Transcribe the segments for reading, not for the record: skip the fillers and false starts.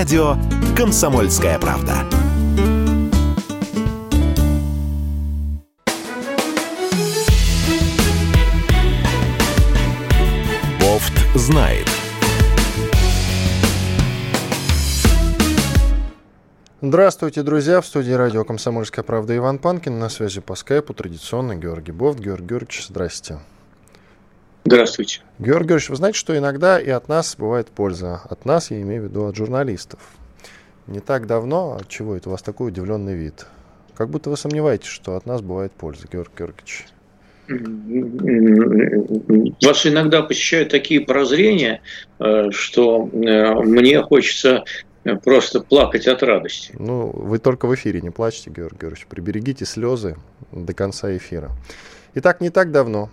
Радио «Комсомольская правда». Бовт знает. Здравствуйте, друзья. В студии радио «Комсомольская правда» Иван Панкин. На связи по скайпу традиционно Георгий Бовт. Георгий Георгиевич, здрасте. Здравствуйте. Георгий Георгиевич, вы знаете, что иногда и от нас бывает польза. От нас, я имею в виду, от журналистов. Не так давно, отчего это у вас такой удивленный вид? Как будто вы сомневаетесь, что от нас бывает польза, Георгий Георгиевич. Вас иногда посещают такие прозрения, что мне хочется... просто плакать от радости. Ну, вы только в эфире не плачьте, Георгий Георгиевич. Приберегите слезы до конца эфира. Итак, не так давно.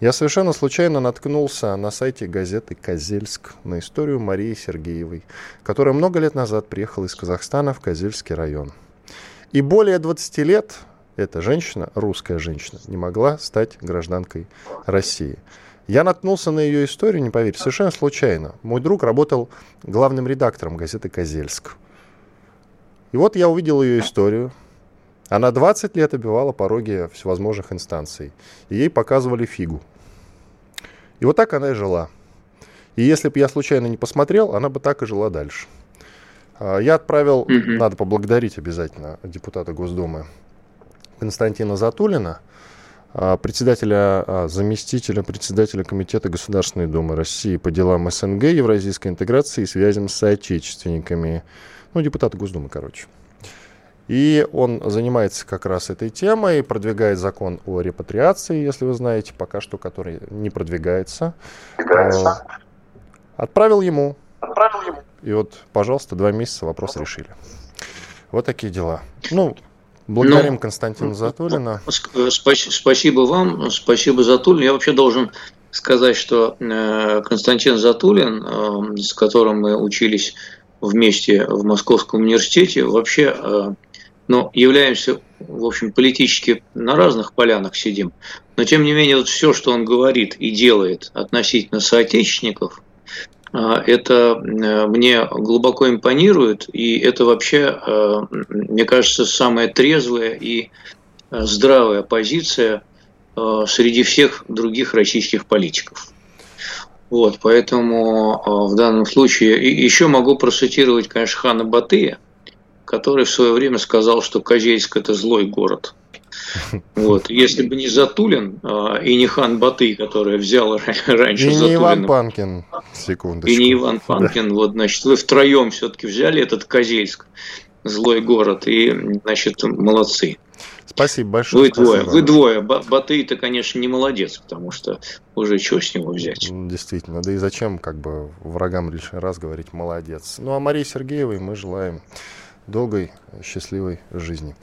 Я совершенно случайно наткнулся на сайте газеты «Козельск» на историю Марии Сергеевой, которая много лет назад приехала из Казахстана в Козельский район. И более 20 лет эта женщина, русская женщина, не могла стать гражданкой России. Я наткнулся на ее историю, не поверите, совершенно случайно. Мой друг работал главным редактором газеты «Козельск». И вот я увидел ее историю. Она 20 лет обивала пороги всевозможных инстанций. И ей показывали фигу. И вот так она и жила. И если бы я случайно не посмотрел, она бы так и жила дальше. Я отправил, надо поблагодарить обязательно депутата Госдумы Константина Затулина, заместителя председателя Комитета Государственной Думы России по делам СНГ, евразийской интеграции и связям с соотечественниками. Депутата Госдумы, И он занимается как раз этой темой, продвигает закон о репатриации, если вы знаете, пока что который не продвигается. Отправил ему. И вот, пожалуйста, 2 месяца вопрос решили. Вот такие дела. Благодарим Константина Затулина. Спасибо вам, спасибо Затулину. Я вообще должен сказать, что Константин Затулин, с которым мы учились вместе в Московском университете, вообще являемся, в общем, политически на разных полянах сидим. Но тем не менее, вот все, что он говорит и делает относительно соотечественников, это мне глубоко импонирует, и это вообще, мне кажется, самая трезвая и здравая позиция среди всех других российских политиков. Вот, поэтому в данном случае... И еще могу процитировать, конечно, хана Батыя, который в свое время сказал, что Козельск – это злой город. Вот. Если бы не Затулин и не хан Батый, который взял раньше Затулина. И не Иван Панкин. Секундочку. И не Иван Панкин. Да. Вот, значит, вы втроем все-таки взяли этот Козельск, злой город, и, значит, молодцы. Спасибо большое. Вы двое. Батый-то, конечно, не молодец, потому что уже чего с него взять. Действительно. Да и зачем врагам лишний раз говорить «молодец». А Марии Сергеевой мы желаем долгой, счастливой жизни.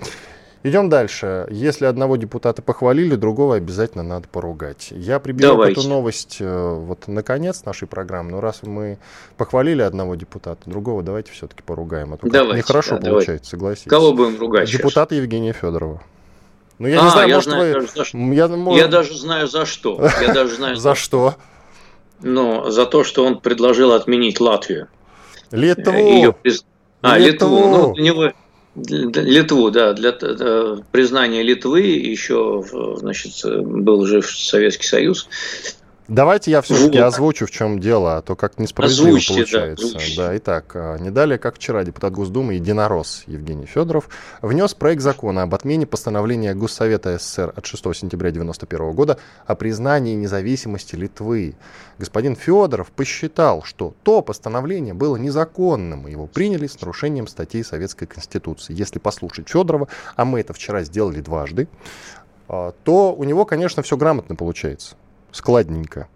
Идем дальше. Если одного депутата похвалили, другого обязательно надо поругать. Я приберу эту новость на конец нашей программы. Но раз мы похвалили одного депутата, другого давайте все-таки поругаем. А то нехорошо получается, согласитесь. Кого будем ругать? Депутата сейчас? Евгения Федорова. Я даже знаю за что. За что? За то, что он предложил отменить Латвию. Литву. Литву, да, для признания Литвы еще, был же Советский Союз. Давайте я все-таки озвучу, в чем дело, а то как несправедливо получается. Да, итак, не далее, как вчера депутат Госдумы единорос Евгений Федоров внес проект закона об отмене постановления Госсовета СССР от 6 сентября 1991 года о признании независимости Литвы. Господин Федоров посчитал, что то постановление было незаконным, и его приняли с нарушением статей Советской Конституции. Если послушать Федорова, а мы это вчера сделали дважды, то у него, конечно, все грамотно получается. Складненько.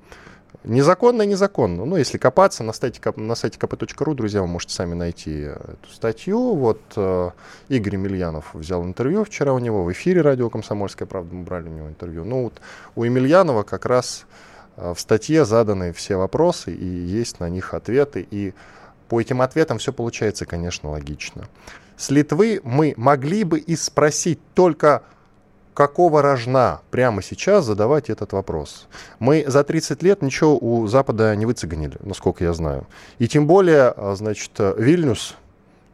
Незаконно. Если копаться, на сайте kp.ru, друзья, вы можете сами найти эту статью. Вот Игорь Емельянов взял интервью вчера у него в эфире радио «Комсомольская правда». Мы брали у него интервью. У Емельянова как раз в статье заданы все вопросы, и есть на них ответы. И по этим ответам все получается, конечно, логично. С Литвы мы могли бы и спросить только... какого рожна прямо сейчас задавать этот вопрос? Мы за 30 лет ничего у Запада не выцыганили, насколько я знаю. И тем более, значит, Вильнюс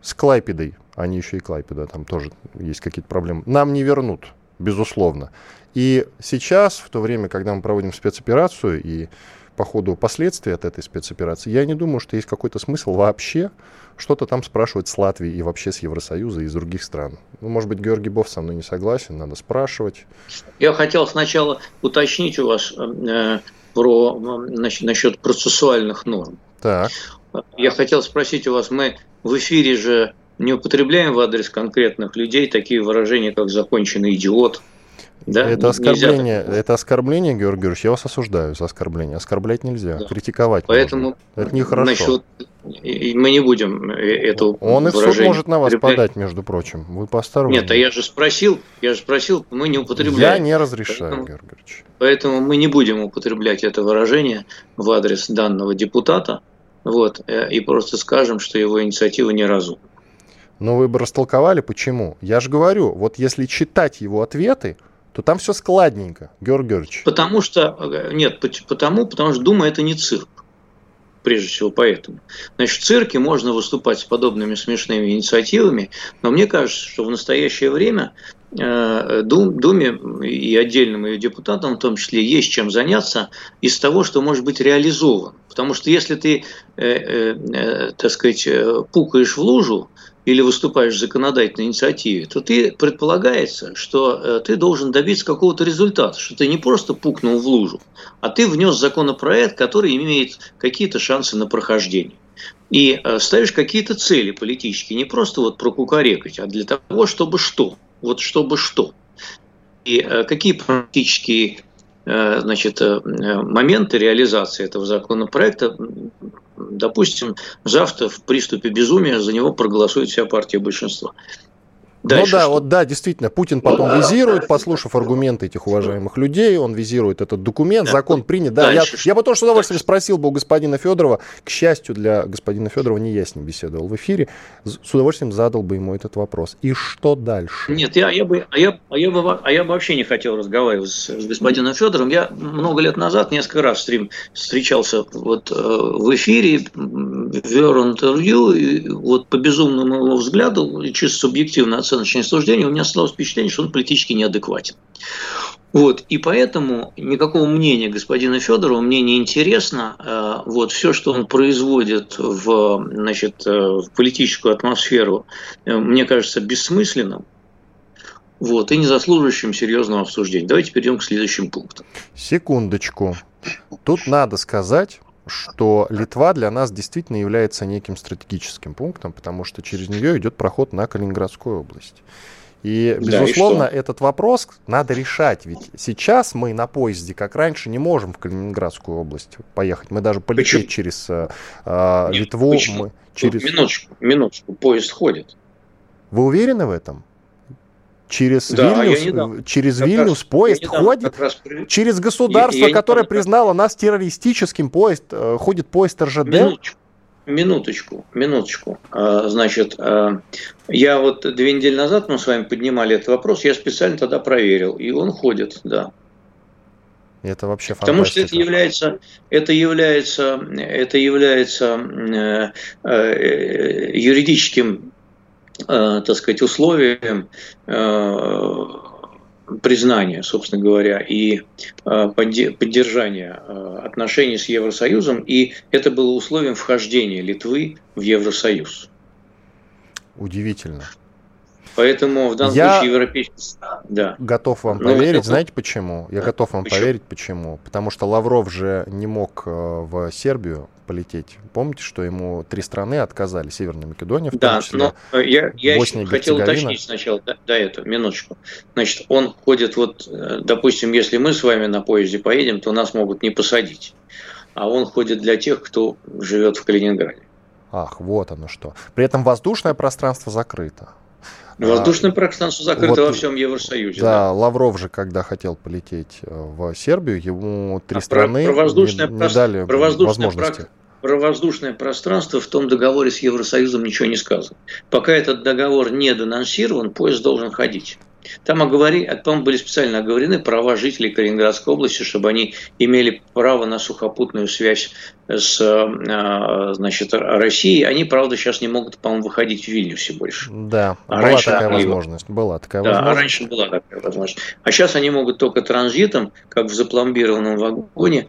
с Клайпедой, они еще и Клайпеда, там тоже есть какие-то проблемы, нам не вернут, безусловно. И сейчас, в то время, когда мы проводим спецоперацию и по ходу последствий от этой спецоперации, я не думаю, что есть какой-то смысл вообще что-то там спрашивать с Латвии и вообще с Евросоюза и из других стран. Ну, может быть, Георгий Бовт со мной не согласен, надо спрашивать. Я хотел сначала уточнить у вас насчет процессуальных норм. Так. Я хотел спросить у вас, мы в эфире же не употребляем в адрес конкретных людей такие выражения, как «законченный идиот». Да? Это оскорбление, Георгий Георгиевич, я вас осуждаю за оскорбление. Оскорблять нельзя, да. Критиковать поэтому можно. Это нехорошо. Мы не будем это выражение. Он и в суд может на вас подать, между прочим. Вы поосторожнее. Нет, а я же спросил, мы не употребляем. Я не разрешаю, Георгий Георгиевич. Поэтому мы не будем употреблять это выражение в адрес данного депутата, вот, и просто скажем, что его инициатива неразумна. Но вы бы растолковали, почему? Я же говорю, вот если читать его ответы, то там все складненько, Георгий Георгиевич. Потому что Дума – это не цирк, прежде всего поэтому. Значит, в цирке можно выступать с подобными смешными инициативами, но мне кажется, что в настоящее время Думе и отдельным ее депутатам в том числе есть чем заняться из того, что может быть реализовано. Потому что если ты, так сказать, пукаешь в лужу, или выступаешь в законодательной инициативе, то предполагается, что ты должен добиться какого-то результата, что ты не просто пукнул в лужу, а ты внес законопроект, который имеет какие-то шансы на прохождение. И ставишь какие-то цели политические, не просто вот прокукарекать, а для того, чтобы что. Вот чтобы что. И какие практические моменты реализации этого законопроекта. Допустим, завтра в приступе безумия за него проголосует вся партия большинства. Дальше действительно, Путин потом визирует, послушав аргументы этих уважаемых людей, он визирует этот документ, закон принят. Да, я бы тоже с удовольствием спросил бы у господина Федорова, к счастью для господина Федорова, не я с ним беседовал в эфире, с удовольствием задал бы ему этот вопрос. И что дальше? Нет, я бы вообще не хотел разговаривать с господином Федоровым. Я много лет назад, несколько раз встречался вот, в эфире, вел интервью, и вот по безумному его взгляду, чисто субъективно отсутствовал, оценочное суждение, у меня осталось впечатление, что он политически неадекватен. Вот, и поэтому никакого мнения господина Федорова мне не интересно. Вот, все, что он производит в политическую атмосферу, мне кажется бессмысленным. Вот, и не заслуживающим серьезного обсуждения. Давайте перейдем к следующему пункту. Секундочку. Тут надо сказать, что Литва для нас действительно является неким стратегическим пунктом, потому что через нее идет проход на Калининградскую область. И, безусловно, этот вопрос надо решать, ведь сейчас мы на поезде, как раньше, не можем в Калининградскую область поехать. Мы даже полететь через Литву. Почему? Минуточку, поезд ходит. Вы уверены в этом? Через Вильнюс поезд ходит, через государство, которое признало нас террористическим, ходит поезд РЖД. Минуточку. Значит, я вот 2 недели назад, мы с вами поднимали этот вопрос, я специально тогда проверил, и он ходит, да. Это вообще фантастика. Потому что это является юридическим, так сказать, условием признания, собственно говоря, и поддержания отношений с Евросоюзом, и это было условием вхождения Литвы в Евросоюз. Удивительно. Поэтому в данном случае европейский стран, да. Готов вам поверить. Знаете почему? Я готов вам поверить, почему. Потому что Лавров же не мог в Сербию полететь. Помните, что ему 3 страны отказали? Северная Македония, в том числе. Да, но я еще хотел уточнить сначала, минуточку. Значит, он ходит, вот, допустим, если мы с вами на поезде поедем, то нас могут не посадить. А он ходит для тех, кто живет в Калининграде. Ах, вот оно что. При этом воздушное пространство закрыто. Воздушное пространство закрыто во всем Евросоюзе. Да, Лавров же, когда хотел полететь в Сербию, ему 3 страны не дали возможности. Про воздушное пространство в том договоре с Евросоюзом ничего не сказано. Пока этот договор не денонсирован, поезд должен ходить. Там, по-моему, были специально оговорены права жителей Калининградской области, чтобы они имели право на сухопутную связь с, Россией. Они, правда, сейчас не могут, по-моему, выходить в Вильнюсе больше. Да, раньше была такая возможность. А сейчас они могут только транзитом, как в запломбированном вагоне,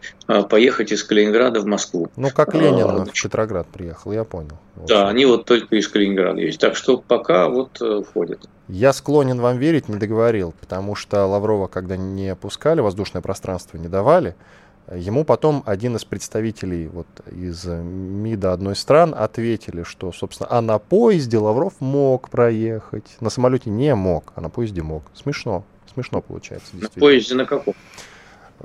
поехать из Калининграда в Москву. Ну, как Ленин в Петроград приехал, я понял. Да, они вот только из Калининграда есть. Так что пока вот ходят. Я склонен вам верить, не договорил, потому что Лаврова, когда не пускали, воздушное пространство не давали, ему потом один из представителей вот из МИДа одной из стран ответили, что, собственно, а на поезде Лавров мог проехать, на самолете не мог, а на поезде мог. Смешно, смешно получается. На поезде на каком?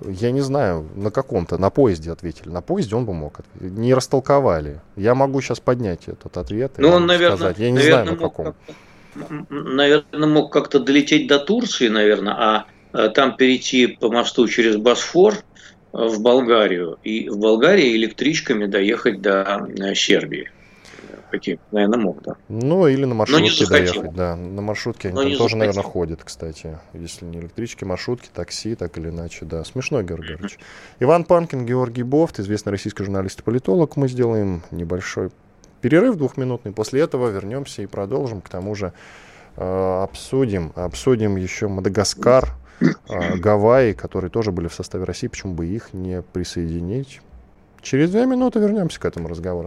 Я не знаю, на каком-то, на поезде ответили. На поезде он бы мог ответить. Не растолковали. Я могу сейчас поднять этот ответ и сказать. Я не знаю, на каком. Наверное, мог как-то долететь до Турции, наверное, а там перейти по мосту через Босфор в Болгарию. И в Болгарии электричками доехать до Сербии. Какие, наверное, мог, да. Ну, или на маршрутке доехать, да. На маршрутке они там тоже, наверное, ходят, кстати. Если не электрички, маршрутки, такси, так или иначе, да. Смешно, Георгий Георгиевич. Иван Панкин, Георгий Бовт, известный российский журналист и политолог. Мы сделаем небольшой перерыв двухминутный, после этого вернемся и продолжим. К тому же обсудим еще Мадагаскар, Гавайи, которые тоже были в составе России, почему бы их не присоединить. Через 2 минуты вернемся к этому разговору.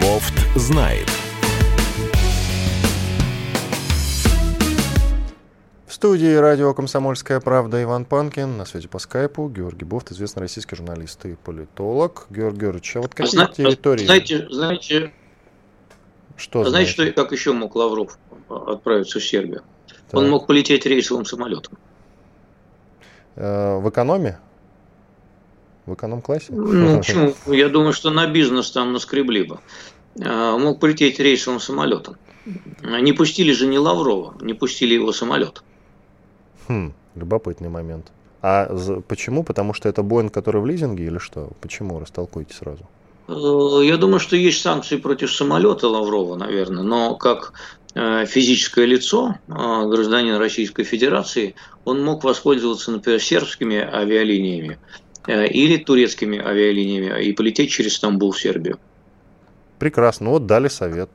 Бовт знает. В студии радио «Комсомольская правда» Иван Панкин, на связи по скайпу Георгий Бовт, известный российский журналист и политолог. Георгий Георгиевич, а вот какие территории... Знаете, как еще мог Лавров отправиться в Сербию? Да. Он мог полететь рейсовым самолетом. В экономе? В эконом-классе? Ну, почему? Я думаю, что на бизнес там наскребли бы. Мог полететь рейсовым самолетом. Не пустили же не Лаврова, не пустили его самолет. Любопытный момент. А почему? Потому что это Боинг, который в лизинге, или что? Почему? Растолкуйте сразу. Я думаю, что есть санкции против самолета Лаврова, наверное, но как физическое лицо, гражданин Российской Федерации, он мог воспользоваться, например, сербскими авиалиниями или турецкими авиалиниями и полететь через Стамбул в Сербию. Прекрасно. Вот дали совет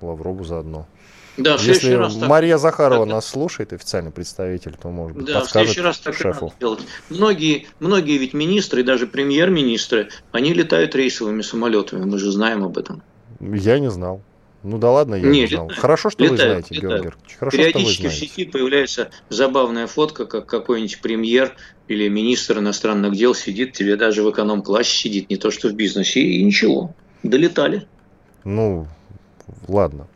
Лаврову заодно. Да, если Мария Захарова нас слушает, официальный представитель, то, может быть, подскажет шефу. Да, в следующий раз так и надо делать. Многие ведь министры, даже премьер-министры, они летают рейсовыми самолетами, мы же знаем об этом. Я не знал. Ну да ладно, я не знал. Хорошо, что вы знаете, Георгий Георгиевич. Периодически в сети появляется забавная фотка, как какой-нибудь премьер или министр иностранных дел сидит, тебе даже в эконом-классе сидит, не то что в бизнесе, и ничего. Долетали. Ну... Ладно.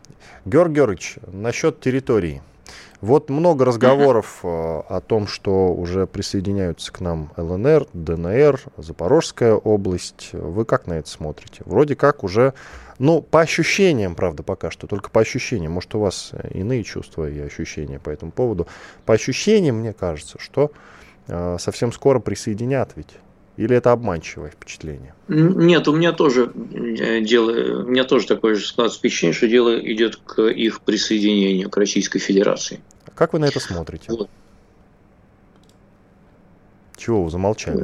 Георгий Георгиевич, насчет территории. Вот много разговоров о том, что уже присоединяются к нам ЛНР, ДНР, Запорожская область. Вы как на это смотрите? Вроде как уже, ну, по ощущениям, правда, пока что, только по ощущениям. Может, у вас иные чувства и ощущения по этому поводу. По ощущениям, мне кажется, что совсем скоро присоединят ведь. Или это обманчивое впечатление? Нет, у меня тоже такое же складывается впечатление, что дело идет к их присоединению к Российской Федерации. Как вы на это смотрите? Вот. Чего вы замолчали?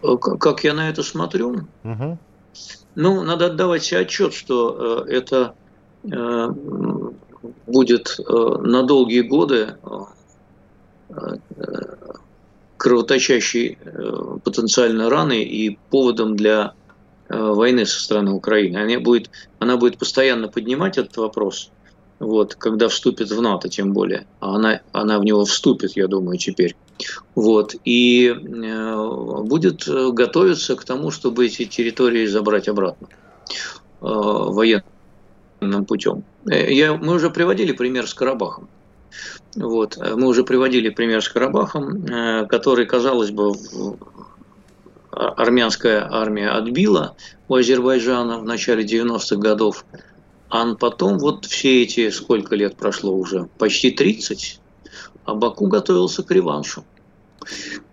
Как я на это смотрю? Угу. Ну, надо отдавать себе отчет, что это будет на долгие годы кровоточащей потенциально раны и поводом для войны со стороны Украины. Она будет постоянно поднимать этот вопрос, вот, когда вступит в НАТО, тем более. А она в него вступит, я думаю, теперь. Вот, и будет готовиться к тому, чтобы эти территории забрать обратно военным военным путем. Мы уже приводили пример с Карабахом. Вот. Мы уже приводили пример с Карабахом, который, казалось бы, армянская армия отбила у Азербайджана в начале 90-х годов. А потом вот все эти, сколько лет прошло уже, почти 30, а Баку готовился к реваншу.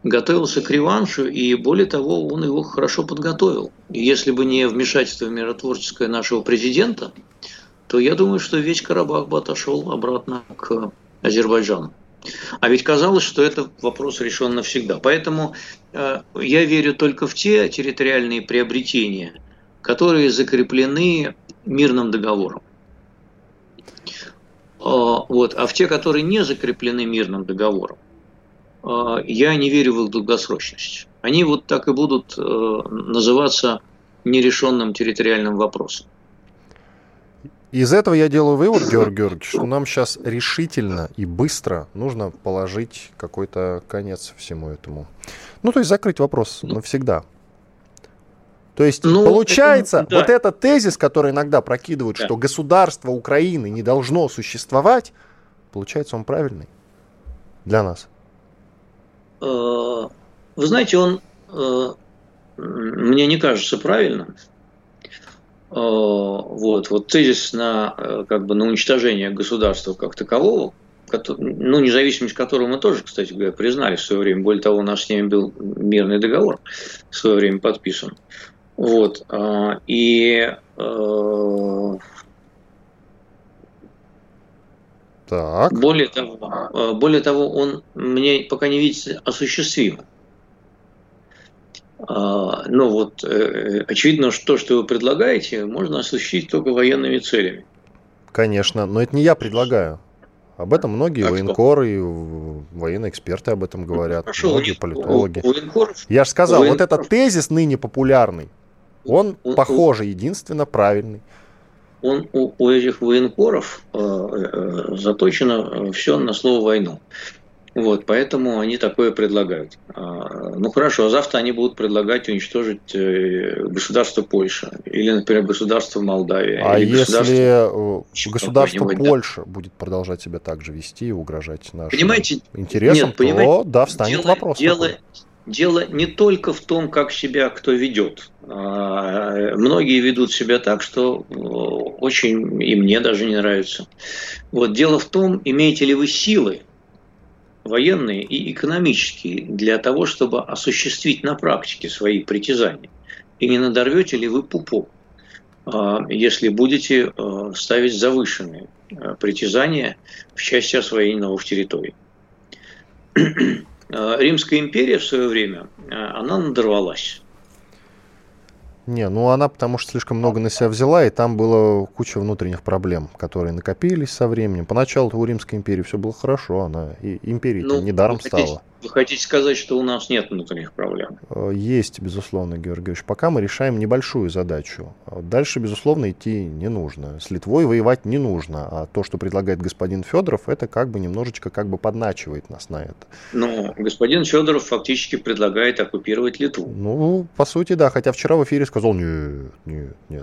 Готовился к реваншу, и более того, он его хорошо подготовил. И если бы не вмешательство миротворческое нашего президента, то я думаю, что весь Карабах бы отошел обратно к Азербайджану. А ведь казалось, что этот вопрос решен навсегда. Поэтому я верю только в те территориальные приобретения, которые закреплены мирным договором. Вот. А в те, которые не закреплены мирным договором, я не верю в их долгосрочность. Они вот так и будут называться нерешенным территориальным вопросом. Из этого я делаю вывод, Георгий Георгиевич, что нам сейчас решительно и быстро нужно положить какой-то конец всему этому. Ну, то есть закрыть вопрос навсегда. То есть, получается, это, да. Вот этот тезис, который иногда прокидывают, да. Что государство Украины не должно существовать, получается, он правильный для нас. Вы знаете, он мне не кажется правильным. Вот тезис на, как бы, на уничтожение государства как такового, ну, независимость которого мы тоже, кстати говоря, признали в свое время. Более того, у нас с ними был мирный договор в свое время подписан. Вот. И так. Более того, он мне пока не видится осуществимым. Ну вот, очевидно, что то, что вы предлагаете, можно осуществить только военными целями. Конечно, но это не я предлагаю. Об этом многие военкоры и военные эксперты об этом говорят, хорошо, многие политологи. Я же сказал, вот этот тезис ныне популярный, он похоже, единственно правильный. У этих военкоров заточено все на слово «войну». Вот, поэтому они такое предлагают. Ну хорошо, а завтра они будут предлагать уничтожить государство Польша или, например, государство Молдавия. А если государство Польша будет продолжать себя так же вести и угрожать нашим интересам, то да, встанет вопрос. Дело не только в том, как себя кто ведет. Многие ведут себя так, что очень и мне даже не нравится. Вот, дело в том, имеете ли вы силы, военные и экономические, для того, чтобы осуществить на практике свои притязания. И не надорвете ли вы пупок, если будете ставить завышенные притязания в части освоения новых территорий. Римская империя в свое время, она надорвалась. Не, ну она потому что слишком много на себя взяла, и там была куча внутренних проблем, которые накопились со временем. Поначалу у Римской империи все было хорошо, она и империей недаром стала. Вы хотите сказать, что у нас нет внутренних проблем? Есть, безусловно, Георгий Георгиевич. Пока мы решаем небольшую задачу. Дальше, безусловно, идти не нужно. С Литвой воевать не нужно. А то, что предлагает господин Федоров, это как бы немножечко подначивает нас на это. Но господин Федоров фактически предлагает оккупировать Литву. Ну, по сути, да. Хотя вчера в эфире сказал, нет.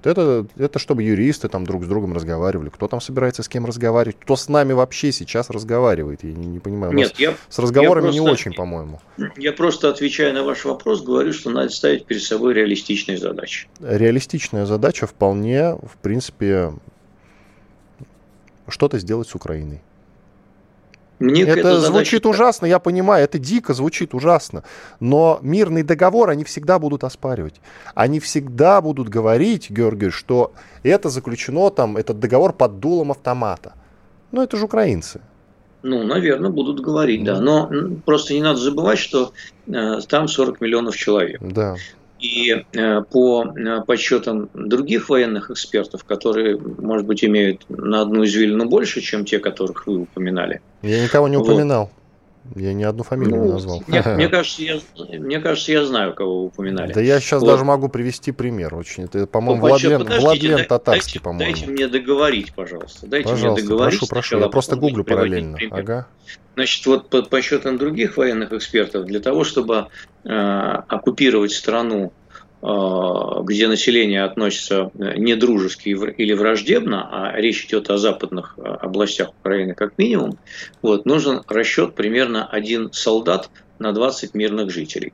Это чтобы юристы там друг с другом разговаривали. Кто там собирается с кем разговаривать? Кто с нами вообще сейчас разговаривает? Я не понимаю. Нет, с разговорами не очень. По-моему. Я просто, отвечая на ваш вопрос, говорю, что надо ставить перед собой реалистичные задачи. Реалистичная задача вполне, в принципе, что-то сделать с Украиной. Мне это звучит ужасно, я понимаю, это дико звучит ужасно, но мирный договор они всегда будут оспаривать. Они всегда будут говорить, Георгий, что это заключено, этот договор под дулом автомата. Но это же украинцы. Ну, наверное, будут говорить, да. Но просто не надо забывать, что там 40 миллионов человек. Да. И по подсчетам других военных экспертов, которые, может быть, имеют на одну извилину больше, чем те, которых вы упоминали. Я никого не упоминал. Я ни одну фамилию не назвал. Нет, мне кажется, я знаю, кого вы упоминали. Да я сейчас даже могу привести пример. Очень. Это, по-моему, Владлен Татарский, по-моему. Дайте мне договорить, пожалуйста. Прошу. Я просто гуглю параллельно. Ага. Значит, вот по счетам других военных экспертов, для того, чтобы оккупировать страну где население относится недружески или враждебно, а речь идет о западных областях Украины как минимум, вот, нужен расчет примерно 1 солдат на 20 мирных жителей.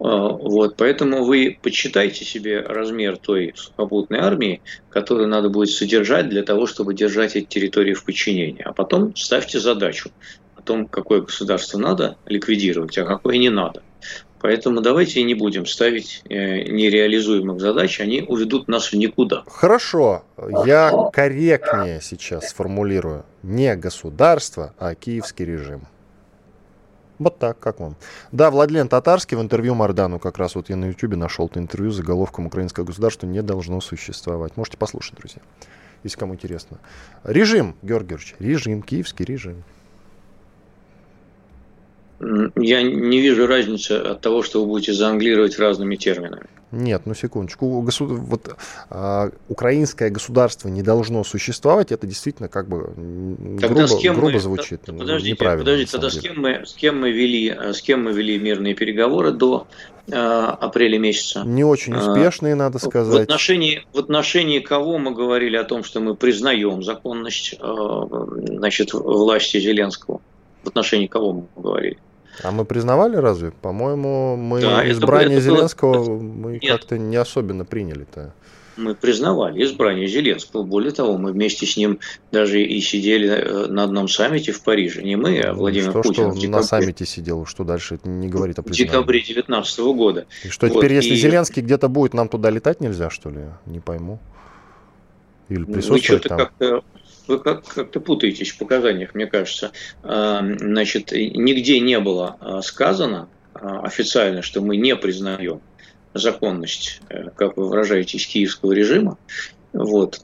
Вот, поэтому вы подсчитайте себе размер той сухопутной армии, которую надо будет содержать для того, чтобы держать эти территории в подчинении. А потом ставьте задачу о том, какое государство надо ликвидировать, а какое не надо. Поэтому давайте не будем ставить нереализуемых задач, они уведут нас в никуда. Хорошо, я корректнее сейчас сформулирую. Не государство, а киевский режим. Вот так, как он. Да, Владлен Татарский в интервью Мардану, как раз вот я на Ютубе нашел это интервью с заголовком «Украинское государство не должно существовать». Можете послушать, друзья, если кому интересно. Режим, Георгий Георгиевич, режим, киевский режим. Я не вижу разницы от того, что вы будете заанглировать разными терминами. Нет, ну секундочку. Вот, украинское государство не должно существовать. Это действительно как бы грубо звучит. Подождите, тогда с кем мы вели мирные переговоры до апреля месяца? Не очень успешные, надо сказать. В отношении кого мы говорили о том, что мы признаем законность власти Зеленского? В отношении кого мы говорили? А мы признавали разве? По-моему, мы избрание Зеленского мы как-то не особенно приняли-то. Мы признавали избрание Зеленского. Более того, мы вместе с ним даже и сидели на одном саммите в Париже. Не мы, а Владимир Путин. Что на саммите сидел, что дальше, это не говорит о признании. В декабре 2019 года. И что теперь, если Зеленский где-то будет, нам туда летать нельзя, что ли? Не пойму. Или присутствовать там? Вы как-то путаетесь в показаниях, мне кажется. Значит, нигде не было сказано официально, что мы не признаем законность, как вы выражаетесь, киевского режима, вот,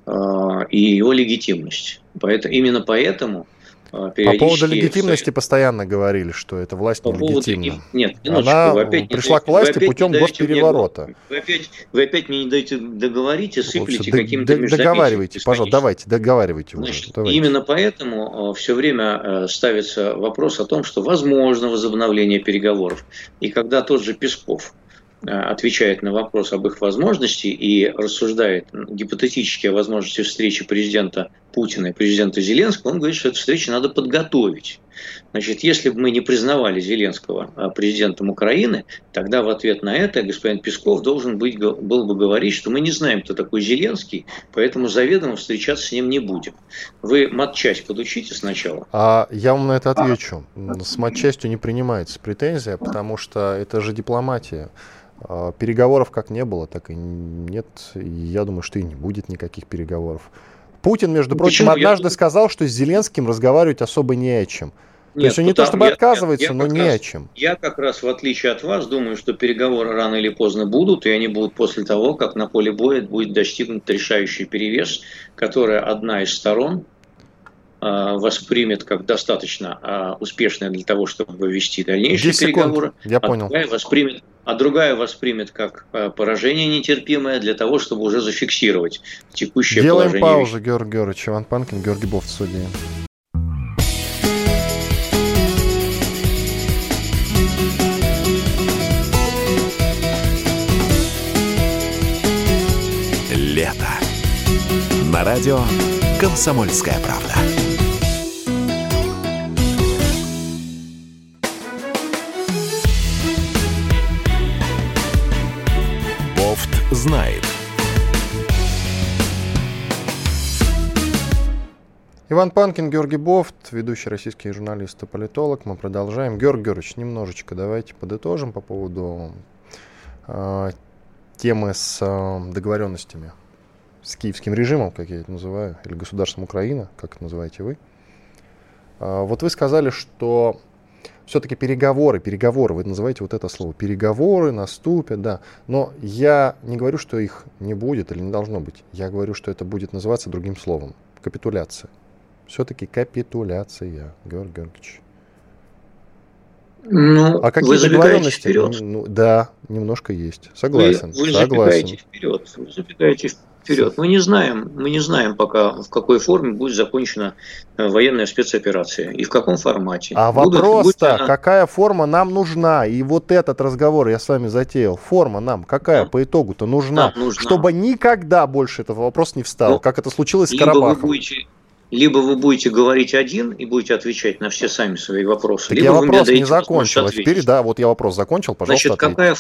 и его легитимность. Именно поэтому... По поводу легитимности постоянно говорили, что эта власть нелегитимна. Нет, она пришла к власти путем госпереворота. Вы опять мне не даете договорить и сыплете каким-то междометием. Договаривайте, пожалуйста, давайте, договаривайте уже. Значит, давайте. Именно поэтому все время ставится вопрос о том, что возможно возобновление переговоров. И когда тот же Песков отвечает на вопрос об их возможности и рассуждает гипотетически о возможности встречи президента Путина и президента Зеленского, он говорит, что эту встречу надо подготовить. Значит, если бы мы не признавали Зеленского президентом Украины, тогда в ответ на это господин Песков должен был бы говорить, что мы не знаем, кто такой Зеленский, поэтому заведомо встречаться с ним не будем. Вы матчасть подучите сначала. Я вам на это отвечу. С матчастью не принимается претензия, потому что это же дипломатия. Переговоров как не было, так и нет. Я думаю, что и не будет никаких переговоров. Путин, между прочим, однажды сказал, что с Зеленским разговаривать особо не о чем. Нет, то есть он не то чтобы отказывается, но не о чем. Я как раз, в отличие от вас, думаю, что переговоры рано или поздно будут, и они будут после того, как на поле боя будет достигнут решающий перевес, который одна из сторон воспримет как достаточно успешное для того, чтобы вести дальнейшие переговоры. Я понял. А другая воспримет как поражение нетерпимое для того, чтобы уже зафиксировать текущее положение. Делаем паузу, Георгий Георгиевич. Иван Панкин, Георгий Бовт в студии. Лето. На радио «Комсомольская правда». Знает. Иван Панкин, Георгий Бовт, ведущий российский журналист и политолог. Мы продолжаем. Георгий Георгиевич, немножечко давайте подытожим по поводу темы с договоренностями с киевским режимом, как я это называю, или государством Украина, как это называете вы. Вот вы сказали, что все-таки переговоры, вы называете вот это слово, переговоры наступят, да. Но я не говорю, что их не будет или не должно быть. Я говорю, что это будет называться другим словом. Капитуляция. Все-таки капитуляция, Георгий Георгиевич. Ну, а какие договоренности? Вперед. Да, немножко есть. Согласен. Вы забегаете вперед. вперед. Мы не знаем пока, в какой форме будет закончена военная спецоперация и в каком формате. А вопрос-то, какая форма нам нужна? И вот этот разговор я с вами затеял. Форма нам какая по итогу-то нужна? Чтобы никогда больше этого вопроса не встал, как это случилось с Карабахом. Либо вы будете говорить один и будете отвечать на все сами свои вопросы. Так либо я вопрос не закончил. А теперь, да, вот я вопрос закончил, пожалуйста. Значит,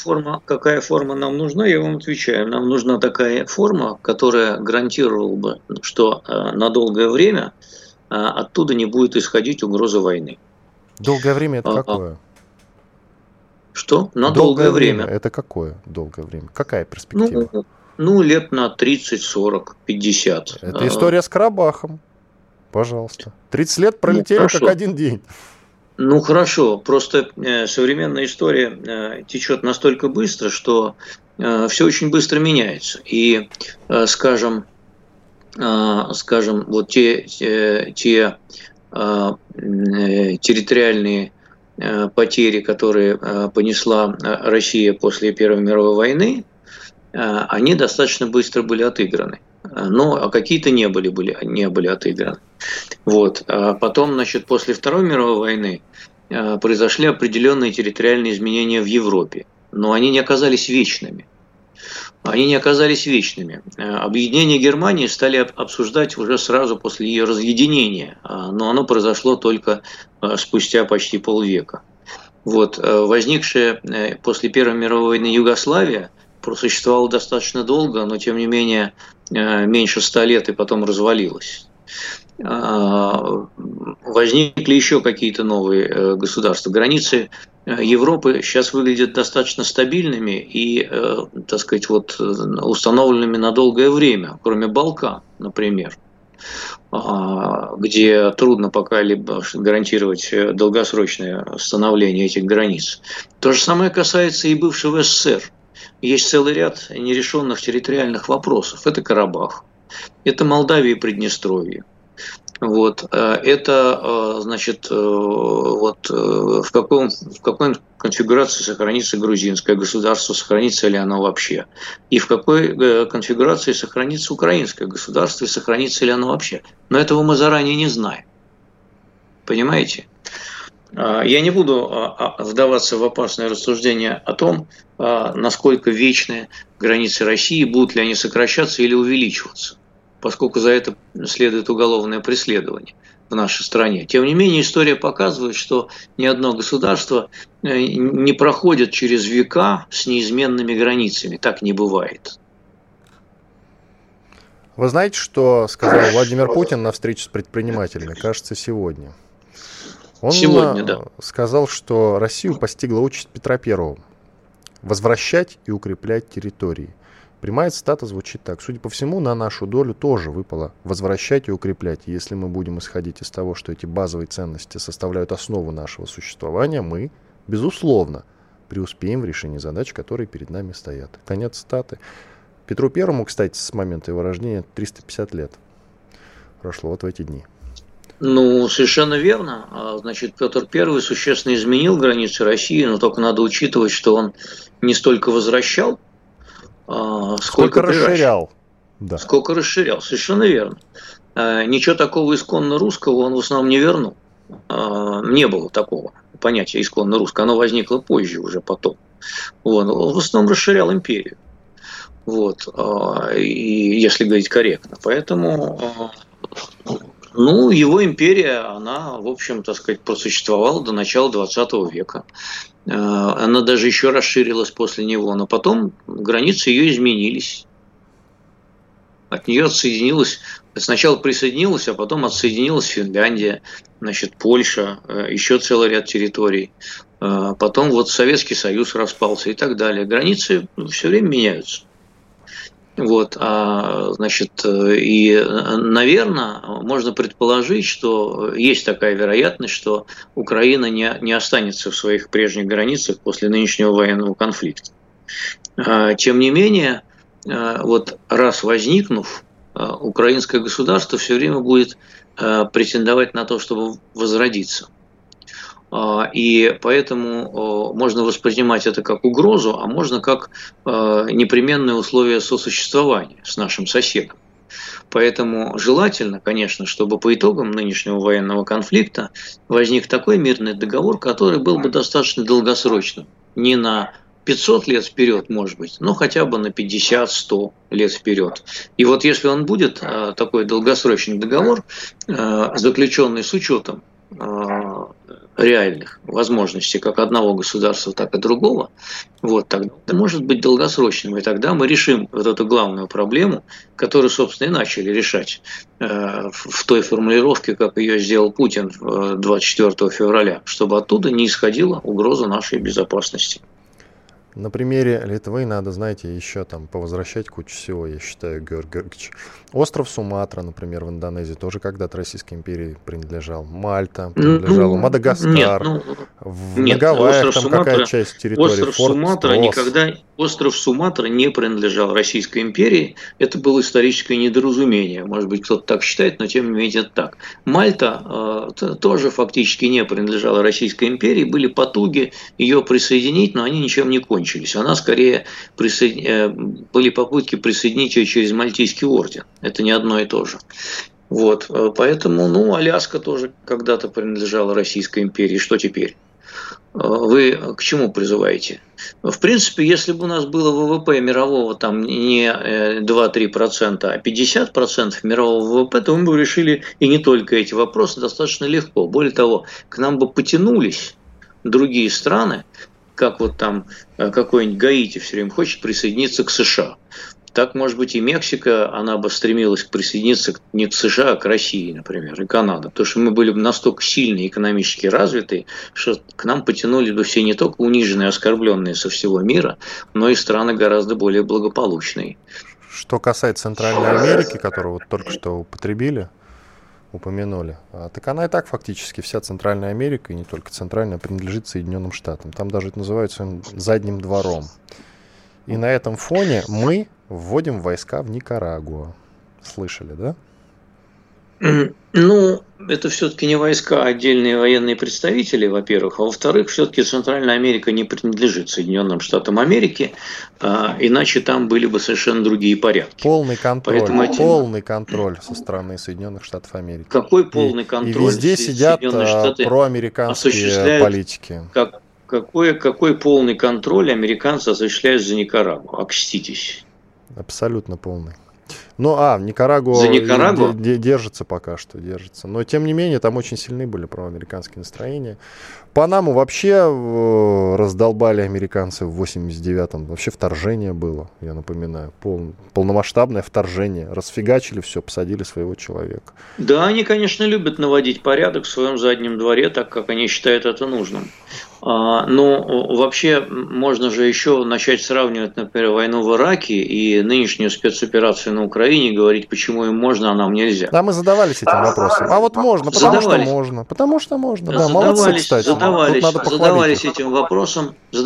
какая форма нам нужна, я вам отвечаю. Нам нужна такая форма, которая гарантировала бы, что на долгое время оттуда не будет исходить угроза войны. Долгое время это какое? Что? На долгое время. Это какое долгое время? Какая перспектива? Ну, лет на 30, 40, 50. Это история с Карабахом. Пожалуйста. 30 лет пролетели как один день. Ну, хорошо. Просто современная история течет настолько быстро, что все очень быстро меняется. И, скажем, вот те территориальные потери, которые понесла Россия после Первой мировой войны, они достаточно быстро были отыграны. Но какие-то не были отыграны. Вот. А потом, значит, после Второй мировой войны произошли определенные территориальные изменения в Европе. Но они не оказались вечными. Объединение Германии стали обсуждать уже сразу после ее разъединения. Но оно произошло только спустя почти полвека. Вот. Возникшая после Первой мировой войны Югославия просуществовала достаточно долго, но, тем не менее, меньше 100 лет и потом развалилась. Возникли еще какие-то новые государства. Границы Европы сейчас выглядят достаточно стабильными и, так сказать, вот, установленными на долгое время, кроме Балкан, например, где трудно пока либо гарантировать долгосрочное становление этих границ. То же самое касается и бывшего СССР. Есть целый ряд нерешенных территориальных вопросов. Это Карабах, это Молдавия и Приднестровье. Вот. Это, значит, вот в какой конфигурации сохранится грузинское государство, сохранится ли оно вообще? И в какой конфигурации сохранится украинское государство, и сохранится ли оно вообще? Но этого мы заранее не знаем. Понимаете? Я не буду вдаваться в опасное рассуждение о том, насколько вечны границы России, будут ли они сокращаться или увеличиваться, поскольку за это следует уголовное преследование в нашей стране. Тем не менее, история показывает, что ни одно государство не проходит через века с неизменными границами. Так не бывает. Вы знаете, что сказал Владимир Путин на встрече с предпринимателями, кажется, сегодня? Он сказал, что Россию постигла участь Петра Первого – возвращать и укреплять территории. Прямая цитата звучит так. Судя по всему, на нашу долю тоже выпало возвращать и укреплять. Если мы будем исходить из того, что эти базовые ценности составляют основу нашего существования, мы, безусловно, преуспеем в решении задач, которые перед нами стоят. Конец цитаты. Петру Первому, кстати, с момента его рождения 350 лет прошло вот в эти дни. Ну, совершенно верно. Значит, Петр I существенно изменил границы России, но только надо учитывать, что он не столько возвращал, сколько расширял. Да. Сколько расширял, совершенно верно. Ничего такого исконно русского он в основном не вернул. Не было такого понятия исконно русского. Оно возникло позже уже потом. Он в основном расширял империю. Вот. И, если говорить корректно. Поэтому... Ну, его империя, она, в общем, так сказать, просуществовала до начала 20 века. Она даже еще расширилась после него, но потом границы ее изменились. От нее отсоединилась, сначала присоединилась, а потом отсоединилась Финляндия, значит, Польша, еще целый ряд территорий. Потом вот Советский Союз распался и так далее. Границы все время меняются. Вот, значит, и, наверное, можно предположить, что есть такая вероятность, что Украина не останется в своих прежних границах после нынешнего военного конфликта. Тем не менее, вот раз возникнув, украинское государство все время будет претендовать на то, чтобы возродиться. И поэтому можно воспринимать это как угрозу, а можно как непременное условие сосуществования с нашим соседом. Поэтому желательно, конечно, чтобы по итогам нынешнего военного конфликта возник такой мирный договор, который был бы достаточно долгосрочным. Не на 500 лет вперед, может быть, но хотя бы на 50-100 лет вперед. И вот если он будет, такой долгосрочный договор, заключенный с учетом реальных возможностей как одного государства, так и другого, вот тогда это может быть долгосрочным. И тогда мы решим вот эту главную проблему, которую, собственно, и начали решать в той формулировке, как ее сделал Путин 24 февраля, чтобы оттуда не исходила угроза нашей безопасности. На примере Литвы надо, знаете, еще там повозвращать кучу всего, я считаю, Георгий Георгиевич. Остров Суматра, например, в Индонезии тоже когда-то Российской империи принадлежал. Мальта принадлежала, Мадагаскар. Гавайи, там Суматра, какая часть территории? Остров Суматра не принадлежал Российской империи. Это было историческое недоразумение. Может быть, кто-то так считает, но тем не менее это так. Мальта тоже фактически не принадлежала Российской империи. Были потуги ее присоединить, но они ничем не кончились. Она скорее были попытки присоединить ее через Мальтийский орден. Это не одно и то же. Вот. Поэтому, Аляска тоже когда-то принадлежала Российской империи. Что теперь? Вы к чему призываете? В принципе, если бы у нас было ВВП мирового там не 2-3%, а 50% мирового ВВП, то мы бы решили и не только эти вопросы достаточно легко. Более того, к нам бы потянулись другие страны, как вот там какой-нибудь Гаити все время хочет присоединиться к США. Так, может быть, и Мексика, она бы стремилась присоединиться не к США, а к России, например, и Канада. Потому что мы были бы настолько сильные, экономически развитые, что к нам потянули бы все не только униженные, оскорбленные со всего мира, но и страны гораздо более благополучные. Что касается Центральной Америки, которую вот только что упомянули. Так она и так фактически вся Центральная Америка, и не только Центральная, принадлежит Соединенным Штатам. Там даже это называют своим задним двором. И на этом фоне мы вводим войска в Никарагуа. Слышали, да? Это все-таки не войска, а отдельные военные представители, во-первых. А во-вторых, все-таки Центральная Америка не принадлежит Соединенным Штатам Америки, иначе там были бы совершенно другие порядки. Полный контроль со стороны Соединенных Штатов Америки. Какой полный контроль? И везде сидят проамериканские политики. Какой полный контроль американцы осуществляют за Никарагуа? Окститесь. Абсолютно полный. Никарагуа держится пока что. Но, тем не менее, там очень сильны были проамериканские настроения. Панаму вообще раздолбали американцы в 89-м. Вообще вторжение было, я напоминаю. Полномасштабное вторжение. Расфигачили все, посадили своего человека. Да, они, конечно, любят наводить порядок в своем заднем дворе, так как они считают это нужным. Но вообще можно же еще начать сравнивать, например, войну в Ираке и нынешнюю спецоперацию на Украине и говорить, почему им можно, а нам нельзя. Да, мы задавались этим вопросом. А вот можно, потому что можно. Да, молодцы, кстати. Задавались этим вопросом. На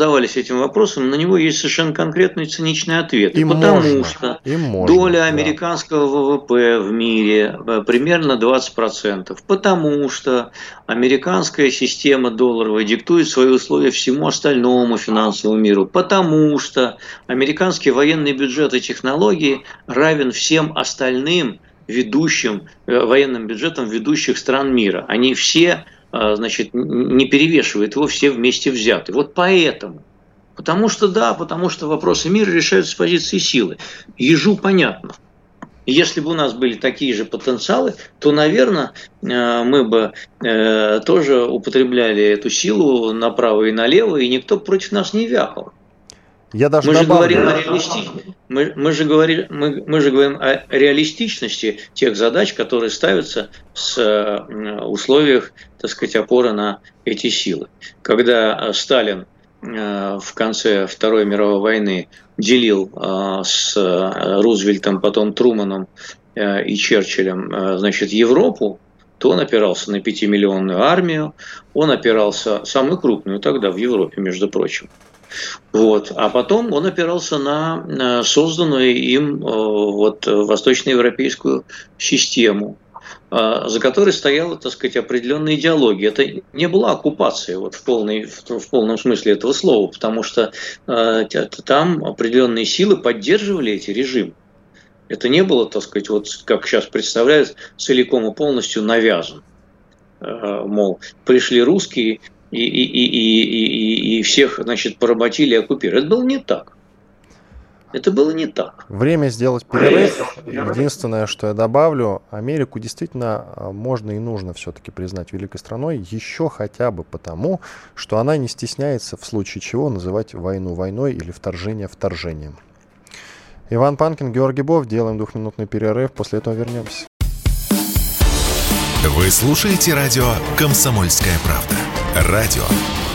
него есть совершенно конкретный циничный ответ. Потому что доля американского ВВП в мире примерно 20%. Потому что американская система долларовой диктует свои условия всему остальному финансовому миру. Потому что американский военный бюджет и технологии равен всем остальным ведущим военным бюджетам ведущих стран мира. Они все, не перевешивают его, все вместе взяты. Вот поэтому. Потому что вопросы мира решаются с позиции силы. Ежу понятно. Если бы у нас были такие же потенциалы, то, наверное, мы бы тоже употребляли эту силу направо и налево, и никто против нас не вякал. Мы же говорим о реалистичности тех задач, которые ставятся с условиях, так сказать, опоры на эти силы. Когда Сталин в конце Второй мировой войны делил с Рузвельтом, потом Труманом и Черчиллем, Европу, то он опирался на 5-миллионную армию, он опирался, самую крупную тогда в Европе, между прочим. Вот. А потом он опирался на созданную им восточноевропейскую систему. за которой стояла, так сказать, определенная идеология. Это не была оккупация вот, в полном смысле этого слова, потому что там определенные силы поддерживали эти режимы. Это не было, так сказать, вот, как сейчас представляют, целиком и полностью навязан. Мол, пришли русские и всех, значит, поработили и оккупировали. Это было не так. Это было не так. Время сделать перерыв. Единственное, что я добавлю, Америку действительно можно и нужно все-таки признать великой страной, еще хотя бы потому, что она не стесняется в случае чего называть войну войной или вторжение вторжением. Иван Панкин, Георгий Бовт. Делаем двухминутный перерыв, после этого вернемся. Вы слушаете радио «Комсомольская правда». Радио,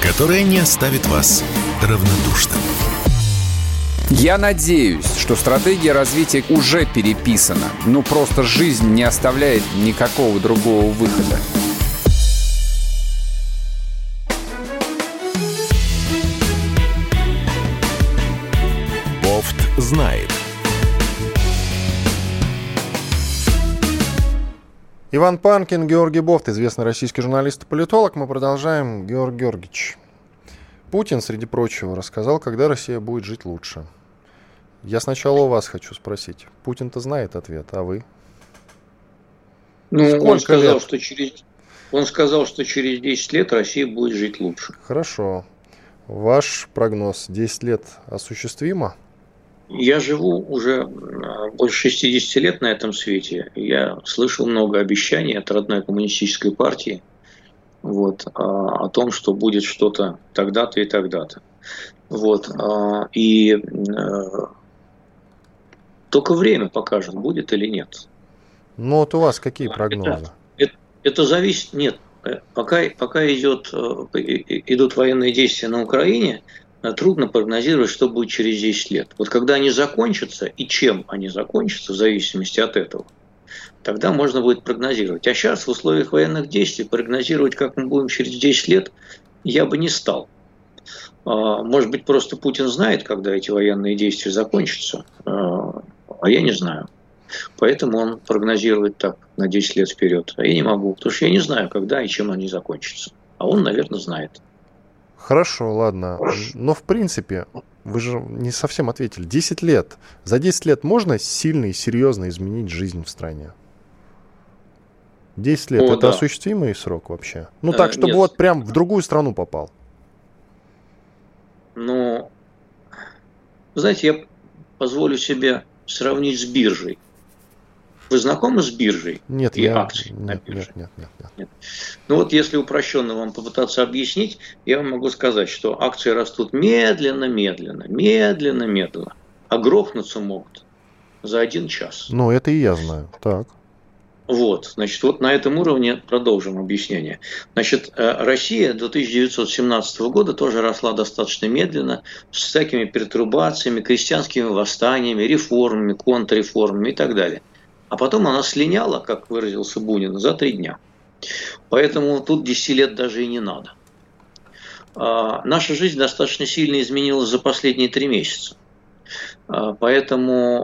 которое не оставит вас равнодушным. Я надеюсь, что стратегия развития уже переписана. Ну, просто жизнь не оставляет никакого другого выхода. Бовт знает. Иван Панкин, Георгий Бовт, известный российский журналист и политолог. Мы продолжаем. Георгий Георгиевич, Путин, среди прочего, рассказал, когда Россия будет жить лучше. Я сначала у вас хочу спросить. Путин-то знает ответ, а вы? Ну, он сказал, что через 10 лет Россия будет жить лучше. Хорошо. Ваш прогноз 10 лет осуществимо? Я живу уже больше 60 лет на этом свете. Я слышал много обещаний от родной коммунистической партии. Вот, о том, что будет что-то тогда-то и тогда-то. Вот, и только время покажет, будет или нет. Ну вот у вас какие прогнозы? Это зависит... Нет, пока идут военные действия на Украине, трудно прогнозировать, что будет через 10 лет. Вот когда они закончатся и чем они закончатся, в зависимости от этого, тогда можно будет прогнозировать. А сейчас в условиях военных действий прогнозировать, как мы будем через 10 лет, я бы не стал. Может быть, просто Путин знает, когда эти военные действия закончатся, а я не знаю. Поэтому он прогнозирует так на 10 лет вперед. А я не могу, потому что я не знаю, когда и чем они закончатся. А он, наверное, знает. Хорошо, ладно. Но, в принципе, вы же не совсем ответили. 10 лет. За 10 лет можно сильно и серьезно изменить жизнь в стране? 10 лет. Это да. Осуществимый срок вообще? Ну, так, чтобы нет. Вот прям в другую страну попал. Ну, знаете, я позволю себе сравнить с биржей. Вы знакомы с биржей? Нет, и акцией на бирже? Нет. Ну вот если упрощенно вам попытаться объяснить, я вам могу сказать, что акции растут медленно, а грохнуться могут за один час. Ну, это и я знаю. Так. Вот, значит, вот на этом уровне продолжим объяснение. Значит, Россия до 1917 года тоже росла достаточно медленно, с всякими пертурбациями, крестьянскими восстаниями, реформами, контрреформами и так далее. А потом она слиняла, как выразился Бунин, за 3 дня. Поэтому тут 10 лет даже и не надо. Наша жизнь достаточно сильно изменилась за последние 3 месяца. Поэтому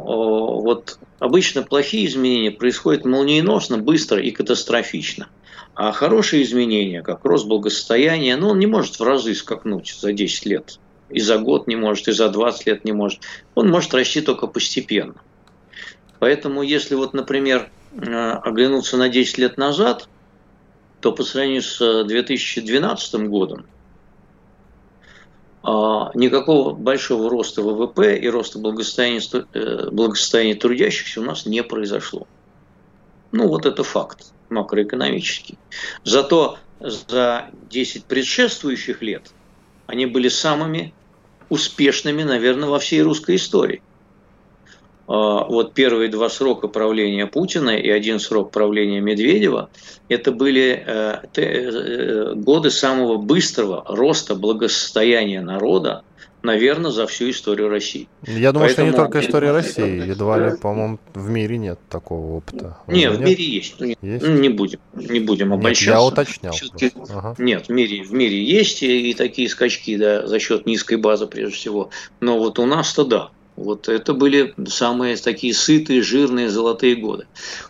вот обычно плохие изменения происходят молниеносно, быстро и катастрофично. А хорошие изменения, как рост благосостояния, он не может в разы скакнуть за 10 лет. И за год не может, и за 20 лет не может. Он может расти только постепенно. Поэтому, если вот, например, оглянуться на 10 лет назад, то по сравнению с 2012 годом никакого большого роста ВВП и роста благосостояния трудящихся у нас не произошло. Ну, вот это факт макроэкономический. Зато за 10 предшествующих лет они были самыми успешными, наверное, во всей русской истории. Вот первые 2 срока правления Путина и 1 срок правления Медведева, это были годы самого быстрого роста благосостояния народа, наверное, за всю историю России. Я думаю, что не только история России, едва ли, по-моему, в мире нет такого опыта. Нет, в мире есть. Не будем обольщаться. Я уточнял. Ага. Нет, в мире есть и такие скачки, да, за счет низкой базы прежде всего, но вот у нас-то да. Вот это были самые такие сытые, жирные, золотые годы.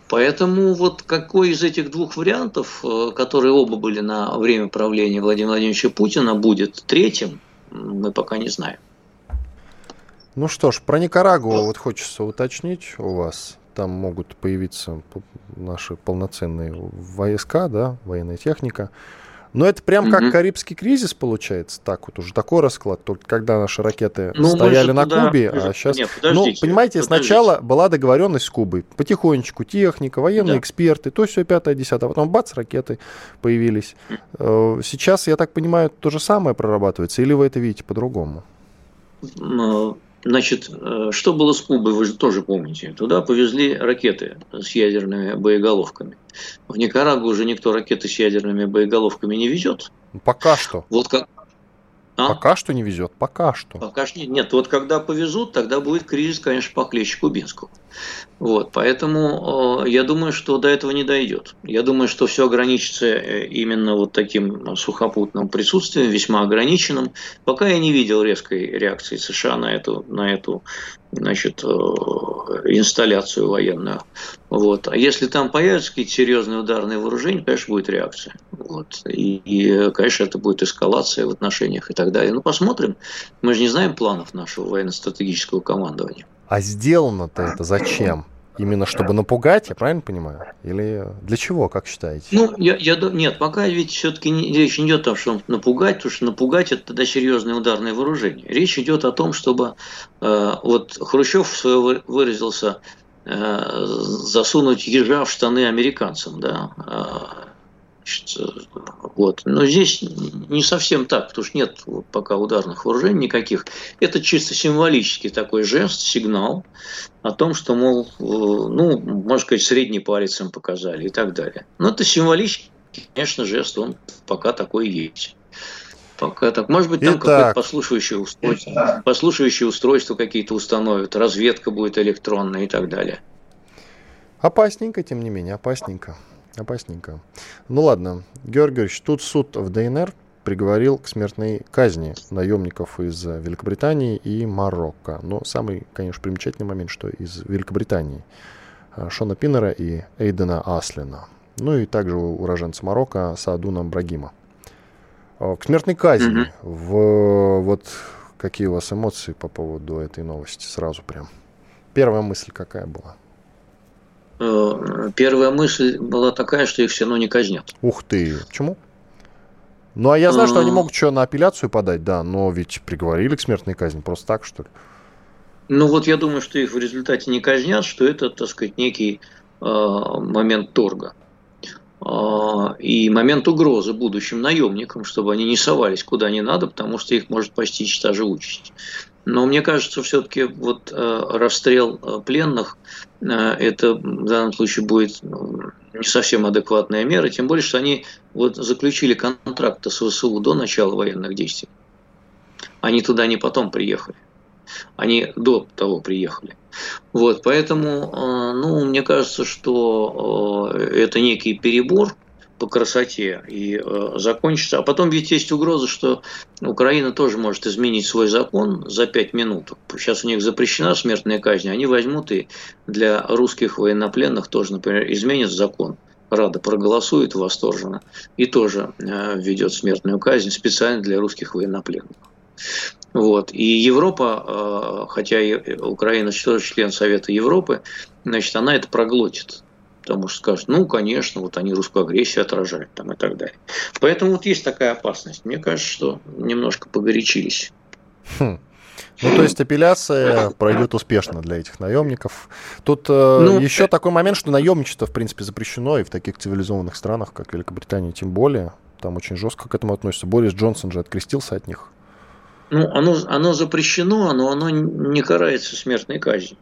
Поэтому вот какой из этих двух вариантов, которые оба были на время правления Владимира Владимировича Путина, будет третьим, мы пока не знаем. Ну что ж, про Никарагуа вот хочется уточнить у вас. Там могут появиться наши полноценные войска, да, военная техника. Но это прям как Карибский кризис получается, так вот уже такой расклад, только когда наши ракеты стояли на Кубе, а сейчас... Нет, понимаете, сначала была договоренность с Кубой, потихонечку техника, военные эксперты, то все 5-10, потом бац, ракеты появились. Сейчас, я так понимаю, то же самое прорабатывается, или вы это видите по-другому? Значит, что было с Кубой, вы же тоже помните. Туда повезли ракеты с ядерными боеголовками. В Никарагуа уже никто ракеты с ядерными боеголовками не везет. Пока что. Вот как... Пока что не везет, пока что. Пока что нет. Вот когда повезут, тогда будет кризис, конечно, похлеще кубинского. Вот, поэтому я думаю, что до этого не дойдет. Я думаю, что все ограничится именно вот таким сухопутным присутствием, весьма ограниченным. Пока я не видел резкой реакции США на эту инсталляцию военную. Вот. А если там появятся какие-то серьезные ударные вооружения, конечно, будет реакция. Вот. И, конечно, это будет эскалация в отношениях и так далее. Но посмотрим. Мы же не знаем планов нашего военно-стратегического командования. А сделано-то это зачем? Именно чтобы напугать, я правильно понимаю? Или для чего, как считаете? Ну, нет, пока ведь все-таки речь не идет о том, чтобы напугать, потому что напугать это тогда серьезное ударное вооружение. Речь идет о том, чтобы вот Хрущев выразился засунуть ежа в штаны американцам, да. Вот. Но здесь не совсем так, потому что нет пока ударных вооружений никаких. Это чисто символический такой жест, сигнал о том, что, мол, ну, можно сказать, средний палец им показали и так далее. Но это символический, конечно, жест, он пока такой есть. Пока так. Может быть, там какое-то послушающее устройство какие-то установят, разведка будет электронная и так далее. Опасненько, тем не менее, опасненько. Ну ладно, Георгий Георгиевич, тут суд в ДНР приговорил к смертной казни наемников из Великобритании и Марокко. Но самый, конечно, примечательный момент, что из Великобритании Шона Пиннера и Эйдена Аслина. Ну и также уроженца Марокко Саадуна Ибрагима. К смертной казни. Вот какие у вас эмоции по поводу этой новости сразу прям? Первая мысль какая была? Первая мысль была такая, что их все равно не казнят. Ух ты, почему? Ну, а я знаю, что они могут что, на апелляцию подать, да, но ведь приговорили к смертной казни, просто так, что ли? Ну, вот я думаю, что их в результате не казнят, что это, так сказать, некий момент торга. И момент угрозы будущим наемникам, чтобы они не совались куда не надо, потому что их может постичь та же участь. Но мне кажется, все-таки вот расстрел пленных это в данном случае будет не совсем адекватная мера, тем более, что они вот заключили контракты с ВСУ до начала военных действий. Они туда не потом приехали. Они до того приехали. Вот, поэтому, ну, мне кажется, что это некий перебор по красоте и закончится. А потом ведь есть угроза, что Украина тоже может изменить свой закон за 5 минут. Сейчас у них запрещена смертная казнь. Они возьмут и для русских военнопленных тоже, например, изменят закон. Рада проголосует восторженно и тоже введет смертную казнь специально для русских военнопленных. Вот. И Европа, хотя и Украина член Совета Европы, значит, она это проглотит. Потому что скажут, ну, конечно, вот они русскую агрессию отражают там, и так далее. Поэтому вот есть такая опасность. Мне кажется, что немножко погорячились. Ну, то есть апелляция пройдет успешно для этих наемников. Тут еще такой момент, что наемничество, в принципе, запрещено. И в таких цивилизованных странах, как Великобритания, тем более. Там очень жестко к этому относятся. Борис Джонсон же открестился от них. Ну, оно запрещено, но оно не карается смертной казнью.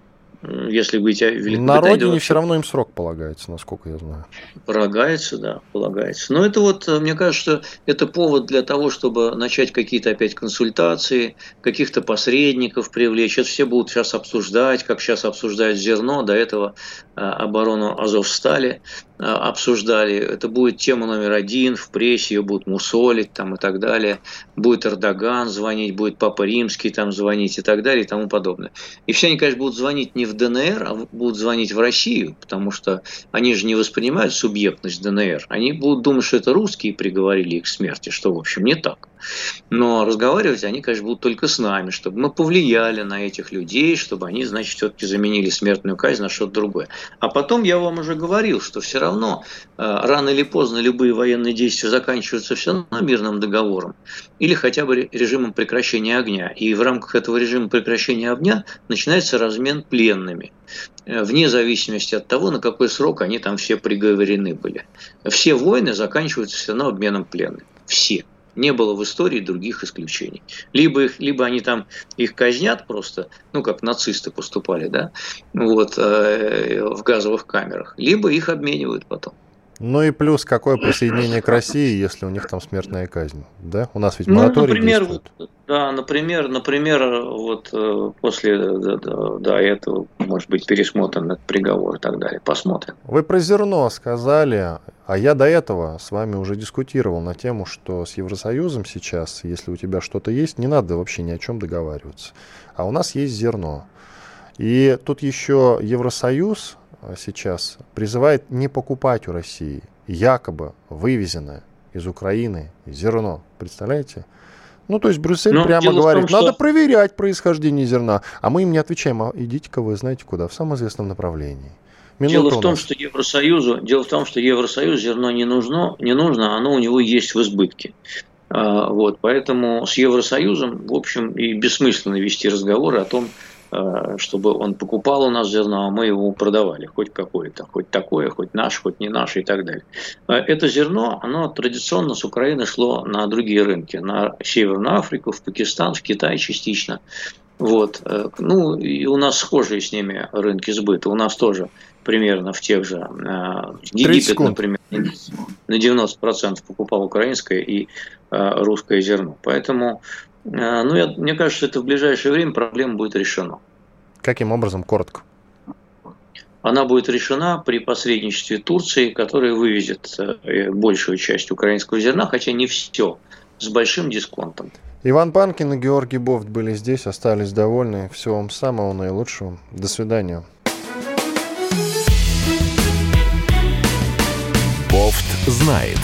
Если быть о Великобритании... На родине вообще... все равно им срок полагается, насколько я знаю. Полагается, да, полагается. Но это вот, мне кажется, это повод для того, чтобы начать какие-то опять консультации, каких-то посредников привлечь. Это все будут сейчас обсуждать, как сейчас обсуждают зерно, до этого оборону Азовстали. обсуждали. Это будет тема номер один, в прессе ее будут мусолить там, и так далее. Будет Эрдоган звонить, будет Папа Римский там звонить и так далее и тому подобное. И все они, конечно, будут звонить не в ДНР, а будут звонить в Россию, потому что они же не воспринимают субъектность ДНР. Они будут думать, что это русские приговорили их к смерти, что, в общем, не так. Но разговаривать они, конечно, будут только с нами, чтобы мы повлияли на этих людей, чтобы они, значит, все-таки заменили смертную казнь на что-то другое. А потом я вам уже говорил, что все равно рано или поздно любые военные действия заканчиваются все равно мирным договором или хотя бы режимом прекращения огня. И в рамках этого режима прекращения огня начинается размен пленными, вне зависимости от того, на какой срок они там все приговорены были. Все войны заканчиваются все равно обменом пленных. Все. Не было в истории других исключений. Либо они там их казнят просто, ну, как нацисты поступали, да, вот, в газовых камерах, либо их обменивают потом. Ну и плюс, какое присоединение к России, если у них там смертная казнь, да? У нас ведь мораторий, ну, например, действует. Да, например, вот после этого, может быть, пересмотрен этот приговор и так далее. Посмотрим. Вы про зерно сказали, а я до этого с вами уже дискутировал на тему, что с Евросоюзом сейчас, если у тебя что-то есть, не надо вообще ни о чем договариваться. А у нас есть зерно. И тут еще Евросоюз сейчас призывает не покупать у России якобы вывезенное из Украины зерно. Представляете? Ну, то есть Брюссель прямо говорит, надо проверять происхождение зерна. А мы им не отвечаем, а идите-ка вы знаете куда, в самом известном направлении. Дело в том, что Евросоюзу зерно не нужно, оно у него есть в избытке. Вот, поэтому с Евросоюзом, в общем, и бессмысленно вести разговоры о том, чтобы он покупал у нас зерно, а мы его продавали, хоть какое-то, хоть такое, хоть наше, хоть не наше и так далее. Это зерно, оно традиционно с Украины шло на другие рынки, на Северную Африку, в Пакистан, в Китай частично. Вот. Ну, и у нас схожие с ними рынки сбыта, у нас тоже примерно в тех же. Египет, например, на 90% покупал украинское и русское зерно. Поэтому... Ну, мне кажется, это в ближайшее время проблема будет решена. Каким образом, коротко? Она будет решена при посредничестве Турции, которая вывезет большую часть украинского зерна, хотя не все, с большим дисконтом. Иван Панкин и Георгий Бовт были здесь, остались довольны. Всего вам самого наилучшего. До свидания. Бовт знает.